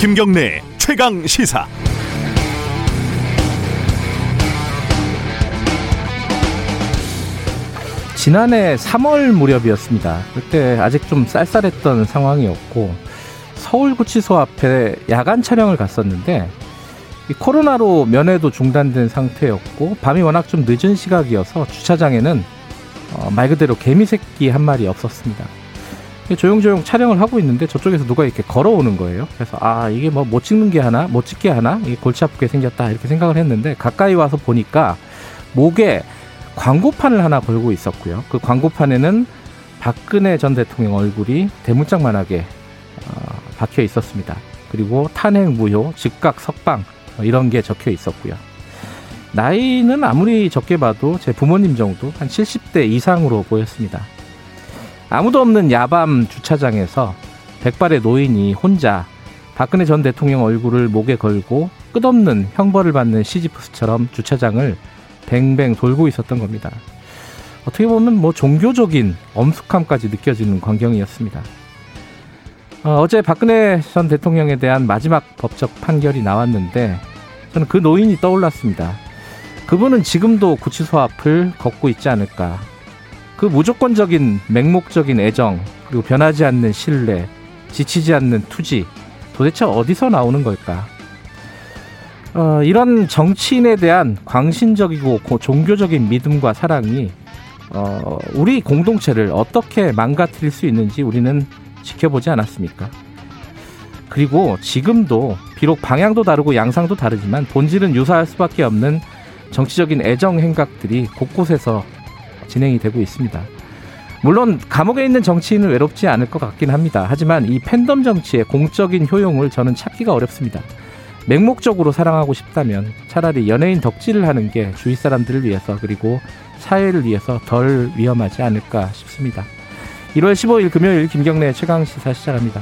김경래 최강 시사. 지난해 3월 무렵이었습니다. 그때 아직 좀 쌀쌀했던 상황이었고 서울구치소 앞에 야간 촬영을 갔었는데 코로나로 면회도 중단된 상태였고 밤이 워낙 좀 늦은 시각이어서 주차장에는 말 그대로 개미새끼 한 마리 없었습니다. 조용조용 촬영을 하고 있는데 저쪽에서 누가 이렇게 걸어오는 거예요. 그래서 이게 뭐 못 찍는 게 하나, 못 찍게 하나, 이게 골치 아프게 생겼다 이렇게 생각을 했는데 가까이 와서 보니까 목에 광고판을 하나 걸고 있었고요. 그 광고판에는 박근혜 전 대통령 얼굴이 대문짝만하게 박혀 있었습니다. 그리고 탄핵 무효, 즉각 석방 이런 게 적혀 있었고요. 나이는 아무리 적게 봐도 제 부모님 정도 한 70대 이상으로 보였습니다. 아무도 없는 야밤 주차장에서 백발의 노인이 혼자 박근혜 전 대통령 얼굴을 목에 걸고 끝없는 형벌을 받는 시지프스처럼 주차장을 뱅뱅 돌고 있었던 겁니다. 어떻게 보면 뭐 종교적인 엄숙함까지 느껴지는 광경이었습니다. 어제 박근혜 전 대통령에 대한 마지막 법적 판결이 나왔는데 저는 그 노인이 떠올랐습니다. 그분은 지금도 구치소 앞을 걷고 있지 않을까. 그 무조건적인 맹목적인 애정, 그리고 변하지 않는 신뢰, 지치지 않는 투지, 도대체 어디서 나오는 걸까? 이런 정치인에 대한 광신적이고 종교적인 믿음과 사랑이 우리 공동체를 어떻게 망가뜨릴 수 있는지 우리는 지켜보지 않았습니까? 그리고 지금도 비록 방향도 다르고 양상도 다르지만 본질은 유사할 수밖에 없는 정치적인 애정 행각들이 곳곳에서 진행이 되고 있습니다. 물론 감옥에 있는 정치인은 외롭지 않을 것 같긴 합니다. 하지만 이 팬덤 정치의 공적인 효용을 저는 찾기가 어렵습니다. 맹목적으로 사랑하고 싶다면 차라리 연예인 덕질을 하는 게 주위 사람들을 위해서 그리고 사회를 위해서 덜 위험하지 않을까 싶습니다. 1월 15일 금요일 김경래 최강시사 시작합니다.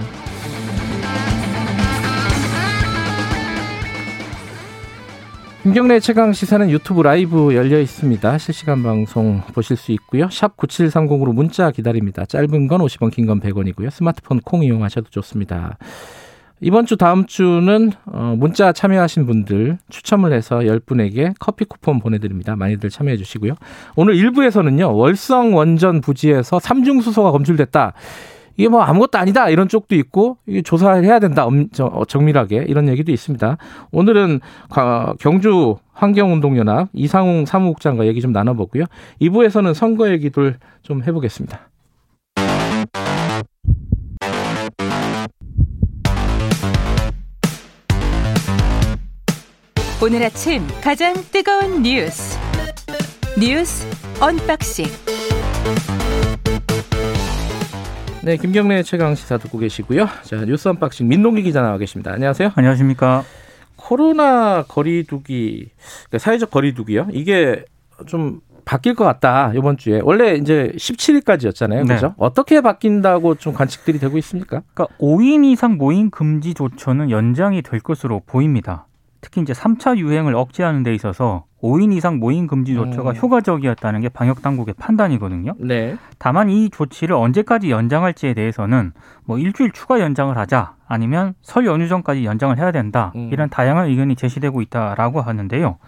김경래 최강시사는 유튜브 라이브 열려 있습니다. 실시간 방송 보실 수 있고요. 샵 9730으로 문자 기다립니다. 짧은 건 50원, 긴 건 100원이고요. 스마트폰 콩 이용하셔도 좋습니다. 이번 주 다음 주는 문자 참여하신 분들 추첨을 해서 10분에게 커피 쿠폰 보내드립니다. 많이들 참여해 주시고요. 오늘 1부에서는요. 월성 원전 부지에서 3중수소가 검출됐다. 이게 뭐 아무것도 아니다 이런 쪽도 있고 이게 조사를 해야 된다 정밀하게 이런 얘기도 있습니다. 오늘은 경주환경운동연합 이상웅 사무국장과 얘기 좀 나눠보고요. 2부에서는 선거 얘기들 좀 해보겠습니다. 오늘 아침 가장 뜨거운 뉴스 언박싱. 네, 김경래 최강시사 듣고 계시고요. 자, 뉴스 언박싱 민동기 기자 나와 계십니다. 안녕하세요. 안녕하십니까. 코로나 거리두기, 그러니까 사회적 거리두기요. 이게 좀 바뀔 것 같다 이번 주에. 원래 이제 17일까지였잖아요, 그렇죠? 네. 어떻게 바뀐다고 좀 관측들이 되고 있습니까? 그러니까 5인 이상 모임 금지 조처는 연장이 될 것으로 보입니다. 특히 이제 3차 유행을 억제하는 데 있어서 5인 이상 모임 금지 조처가 효과적이었다는 게 방역 당국의 판단이거든요. 네. 다만 이 조치를 언제까지 연장할지에 대해서는 뭐 일주일 추가 연장을 하자 아니면 설 연휴 전까지 연장을 해야 된다 이런 다양한 의견이 제시되고 있다라고 하는데요.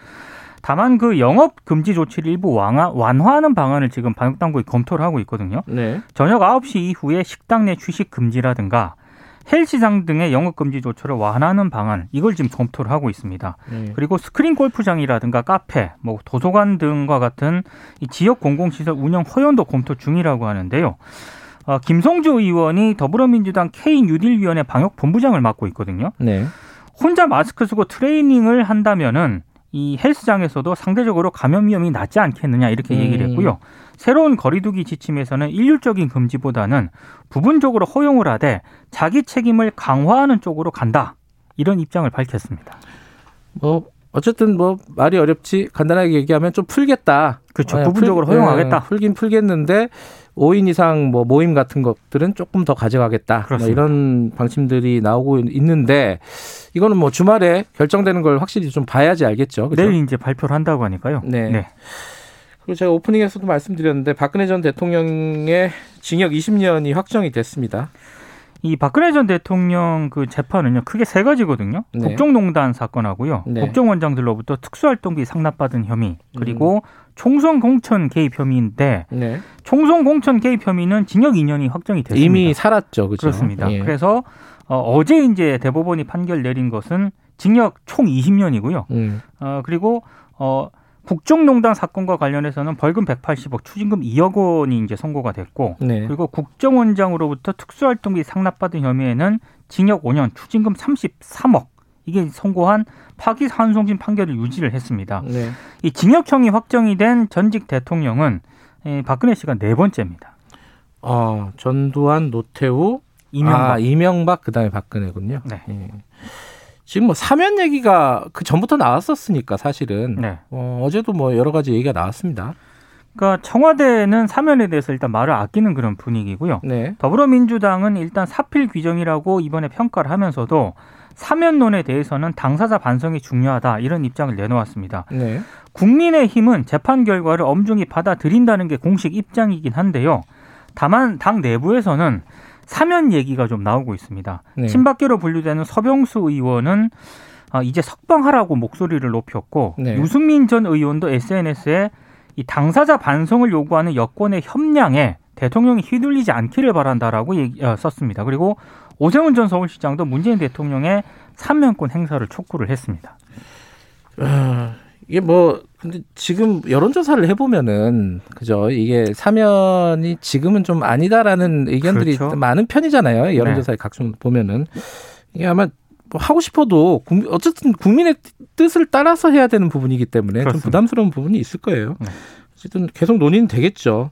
다만 그 영업 금지 조치를 일부 완화하는 방안을 지금 방역 당국이 검토를 하고 있거든요. 네. 저녁 9시 이후에 식당 내 취식 금지라든가 헬스장 등의 영업금지 조처를 완화하는 방안, 이걸 지금 검토를 하고 있습니다. 네. 그리고 스크린 골프장이라든가 카페, 뭐 도서관 등과 같은 이 지역 공공시설 운영 허용도 검토 중이라고 하는데요. 김성주 의원이 더불어민주당 K뉴딜위원회 방역본부장을 맡고 있거든요. 네. 혼자 마스크 쓰고 트레이닝을 한다면은 이 헬스장에서도 상대적으로 감염 위험이 낮지 않겠느냐 이렇게 얘기를 했고요. 새로운 거리두기 지침에서는 일률적인 금지보다는 부분적으로 허용을 하되 자기 책임을 강화하는 쪽으로 간다. 이런 입장을 밝혔습니다. 뭐 어쨌든 뭐 말이 어렵지 간단하게 얘기하면 좀 풀겠다. 그렇죠. 부분적으로 허용하겠다. 풀긴 풀겠는데 5인 이상 뭐 모임 같은 것들은 조금 더 가져가겠다. 뭐 이런 방침들이 나오고 있는데 이거는 뭐 주말에 결정되는 걸 확실히 좀 봐야지 알겠죠. 그렇죠? 내일 이제 발표를 한다고 하니까요. 네. 네. 그리고 제가 오프닝에서도 말씀드렸는데 박근혜 전 대통령의 징역 20년이 확정이 됐습니다. 이 박근혜 전 대통령 그 재판은요, 크게 세 가지거든요. 네. 국정농단 사건하고요. 네. 국정원장들로부터 특수활동비 상납받은 혐의, 그리고 총선 공천 개입 혐의인데, 네. 총선 공천 개입 혐의는 징역 2년이 확정이 됐습니다. 이미 살았죠. 그렇죠? 그렇습니다. 예. 그래서 어제 이제 대법원이 판결 내린 것은 징역 총 20년이고요. 그리고 국정농단 사건과 관련해서는 벌금 180억, 추징금 2억 원이 이제 선고가 됐고, 네. 그리고 국정원장으로부터 특수활동비 상납받은 혐의에는 징역 5년, 추징금 33억, 이게 선고한 파기환송심 판결을 유지를 했습니다. 네. 이 징역형이 확정이 된 전직 대통령은 박근혜 씨가 네 번째입니다. 전두환, 노태우, 이명박, 그다음에 박근혜군요. 네. 예. 지금 뭐 사면 얘기가 그 전부터 나왔었으니까 사실은 네. 어제도 뭐 여러 가지 얘기가 나왔습니다. 그러니까 청와대는 사면에 대해서 일단 말을 아끼는 그런 분위기고요. 네. 더불어민주당은 일단 사필 규정이라고 이번에 평가를 하면서도 사면론에 대해서는 당사자 반성이 중요하다 이런 입장을 내놓았습니다. 네. 국민의힘은 재판 결과를 엄중히 받아들인다는 게 공식 입장이긴 한데요. 다만 당 내부에서는 사면 얘기가 좀 나오고 있습니다. 네. 친박계로 분류되는 서병수 의원은 이제 석방하라고 목소리를 높였고 네. 유승민 전 의원도 SNS에 이 당사자 반성을 요구하는 여권의 협량에 대통령이 휘둘리지 않기를 바란다라고 썼습니다. 그리고 오세훈 전 서울시장도 문재인 대통령의 사면권 행사를 촉구를 했습니다. 이게 뭐 근데 지금 여론조사를 해보면은 그죠, 이게 사면이 지금은 좀 아니다라는 의견들이 그렇죠. 많은 편이잖아요. 여론조사에 네. 각종 보면은 이게 아마 뭐 하고 싶어도 어쨌든 국민의 뜻을 따라서 해야 되는 부분이기 때문에 그렇습니다. 좀 부담스러운 부분이 있을 거예요. 네. 어쨌든 계속 논의는 되겠죠.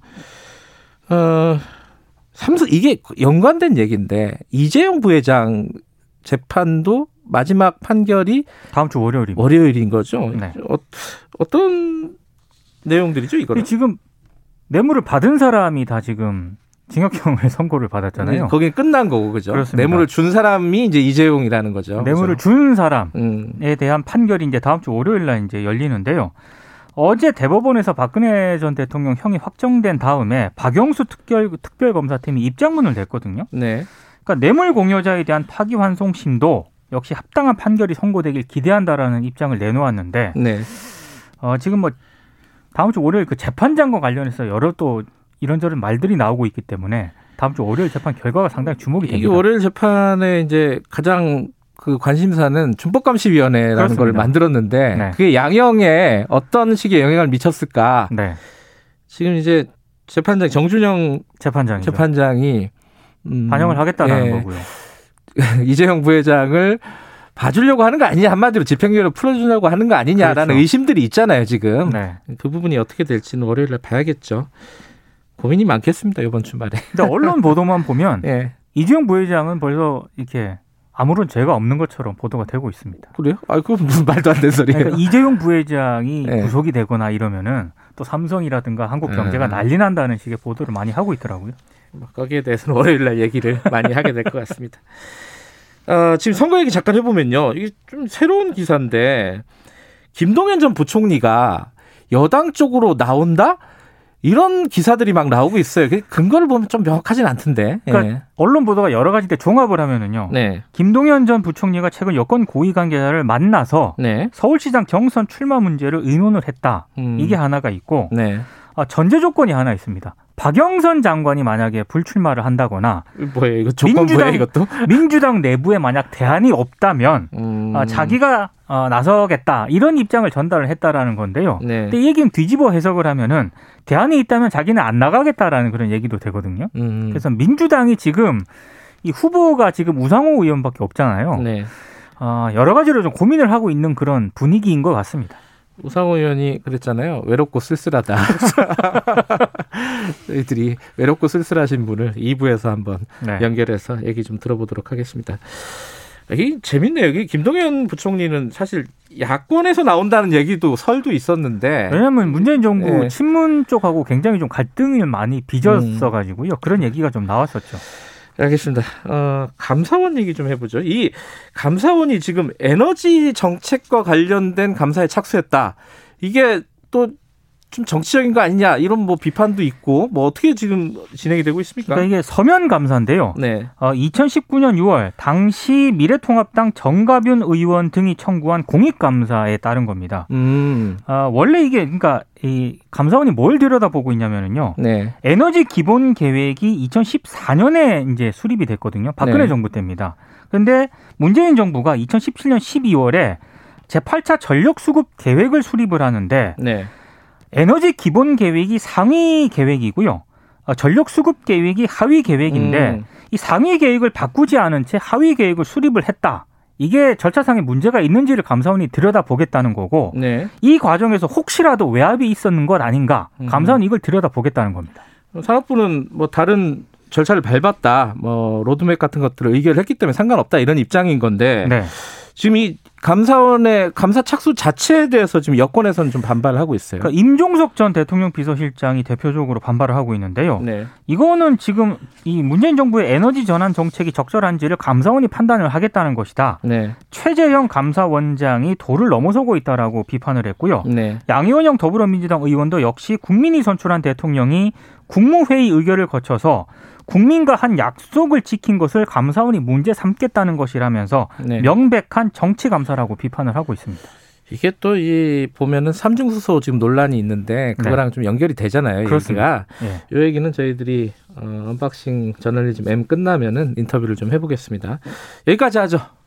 이게 연관된 얘기인데 이재용 부회장 재판도 마지막 판결이 다음 주 월요일인 거죠. 네. 어떤 내용들이죠, 이거는? 지금 뇌물을 받은 사람이 다 지금 징역형의 선고를 받았잖아요. 네, 거긴 끝난 거고, 그죠? 그렇습니다. 뇌물을 준 사람이 이제 이재용이라는 거죠. 뇌물을 그죠? 준 사람에 대한 판결이 이제 다음 주 월요일 날 이제 열리는데요. 어제 대법원에서 박근혜 전 대통령 형이 확정된 다음에 박영수 특별검사팀이 입장문을 냈거든요. 네. 그러니까 뇌물 공여자에 대한 파기환송심도 역시 합당한 판결이 선고되길 기대한다라는 입장을 내놓았는데 네. 지금 뭐 다음 주 월요일 그 재판장과 관련해서 여러 또 이런저런 말들이 나오고 있기 때문에 다음 주 월요일 재판 결과가 상당히 주목이 됩니다. 이게 월요일 재판에 이제 가장 그 관심사는 준법감시위원회라는 그렇습니다. 걸 만들었는데 네. 그게 양형에 어떤 식의 영향을 미쳤을까? 네. 지금 이제 재판장 정준영 재판장이 반영을 하겠다라는 예. 거고요. 이재용 부회장을 봐주려고 하는 거 아니냐, 한마디로 집행유예를 풀어주려고 하는 거 아니냐라는 그렇죠. 의심들이 있잖아요 지금. 네. 그 부분이 어떻게 될지는 월요일에 봐야겠죠. 고민이 많겠습니다 이번 주말에. 근데 언론 보도만 보면 네. 이재용 부회장은 벌써 이렇게 아무런 죄가 없는 것처럼 보도가 되고 있습니다. 그래요? 아, 그건 무슨 말도 안 되는 소리예요. 그러니까 이재용 부회장이 네. 구속이 되거나 이러면은 또 삼성이라든가 한국 경제가 난리 난다는 식의 보도를 많이 하고 있더라고요. 거기에 대해서는 월요일날 얘기를 많이 하게 될 것 같습니다. 지금 선거 얘기 잠깐 해보면요, 이게 좀 새로운 기사인데 김동연 전 부총리가 여당 쪽으로 나온다? 이런 기사들이 막 나오고 있어요. 근거를 보면 좀 명확하진 않던데. 그러니까 예. 언론 보도가 여러 가지인데 종합을 하면은요. 네. 김동연 전 부총리가 최근 여권 고위 관계자를 만나서 네. 서울시장 경선 출마 문제를 의논을 했다. 이게 하나가 있고 네. 전제 조건이 하나 있습니다. 박영선 장관이 만약에 불출마를 한다거나 뭐예요? 이거 조건 뭐예요? 이것도 민주당 내부에 만약 대안이 없다면 자기가 나서겠다 이런 입장을 전달을 했다라는 건데요. 네. 근데 이 얘기는 뒤집어 해석을 하면은 대안이 있다면 자기는 안 나가겠다라는 그런 얘기도 되거든요. 그래서 민주당이 지금 이 후보가 지금 우상호 의원밖에 없잖아요. 네. 여러 가지로 좀 고민을 하고 있는 그런 분위기인 것 같습니다. 우상호 의원이 그랬잖아요. 외롭고 쓸쓸하다. 저희들이 외롭고 쓸쓸하신 분을 2부에서 한번 네. 연결해서 얘기 좀 들어보도록 하겠습니다. 이게 재밌네요. 여기 김동연 부총리는 사실 야권에서 나온다는 얘기도 설도 있었는데 왜냐하면 문재인 정부 네. 친문 쪽하고 굉장히 좀 갈등을 많이 빚었어가지고요. 그런 얘기가 좀 나왔었죠. 알겠습니다. 감사원 얘기 좀 해보죠. 이 감사원이 지금 에너지 정책과 관련된 감사에 착수했다. 이게 또 좀 정치적인 거 아니냐 이런 뭐 비판도 있고 뭐 어떻게 지금 진행이 되고 있습니까? 그러니까 이게 서면 감사인데요. 네. 2019년 6월 당시 미래통합당 정가빈 의원 등이 청구한 공익감사에 따른 겁니다. 원래 이게 그러니까 이 감사원이 뭘 들여다보고 있냐면요. 네. 에너지 기본 계획이 2014년에 이제 수립이 됐거든요. 박근혜 네. 정부 때입니다. 그런데 문재인 정부가 2017년 12월에 제8차 전력 수급 계획을 수립을 하는데. 네. 에너지 기본 계획이 상위 계획이고요. 전력 수급 계획이 하위 계획인데 이 상위 계획을 바꾸지 않은 채 하위 계획을 수립을 했다. 이게 절차상의 문제가 있는지를 감사원이 들여다보겠다는 거고 네. 이 과정에서 혹시라도 외압이 있었는 것 아닌가. 감사원이 이걸 들여다보겠다는 겁니다. 산업부는 뭐 다른 절차를 밟았다. 뭐 로드맵 같은 것들을 의결을 했기 때문에 상관없다. 이런 입장인 건데 네. 지금 이 감사원의 감사 착수 자체에 대해서 지금 여권에서는 좀 반발을 하고 있어요. 그러니까 임종석 전 대통령 비서실장이 대표적으로 반발을 하고 있는데요. 네. 이거는 지금 이 문재인 정부의 에너지 전환 정책이 적절한지를 감사원이 판단을 하겠다는 것이다. 네. 최재형 감사원장이 도를 넘어서고 있다라고 비판을 했고요. 네. 양의원형 더불어민주당 의원도 역시 국민이 선출한 대통령이 국무회의 의결을 거쳐서 국민과 한 약속을 지킨 것을 감사원이 문제 삼겠다는 것이라면서 네. 명백한 정치 감사라고 비판을 하고 있습니다. 이게 또 이 보면은 삼중수소 지금 논란이 있는데 그거랑 네. 좀 연결이 되잖아요. 그렇습니다. 이 네. 얘기는 저희들이 언박싱 저널리즘 M 끝나면은 인터뷰를 좀 해보겠습니다. 여기까지 하죠.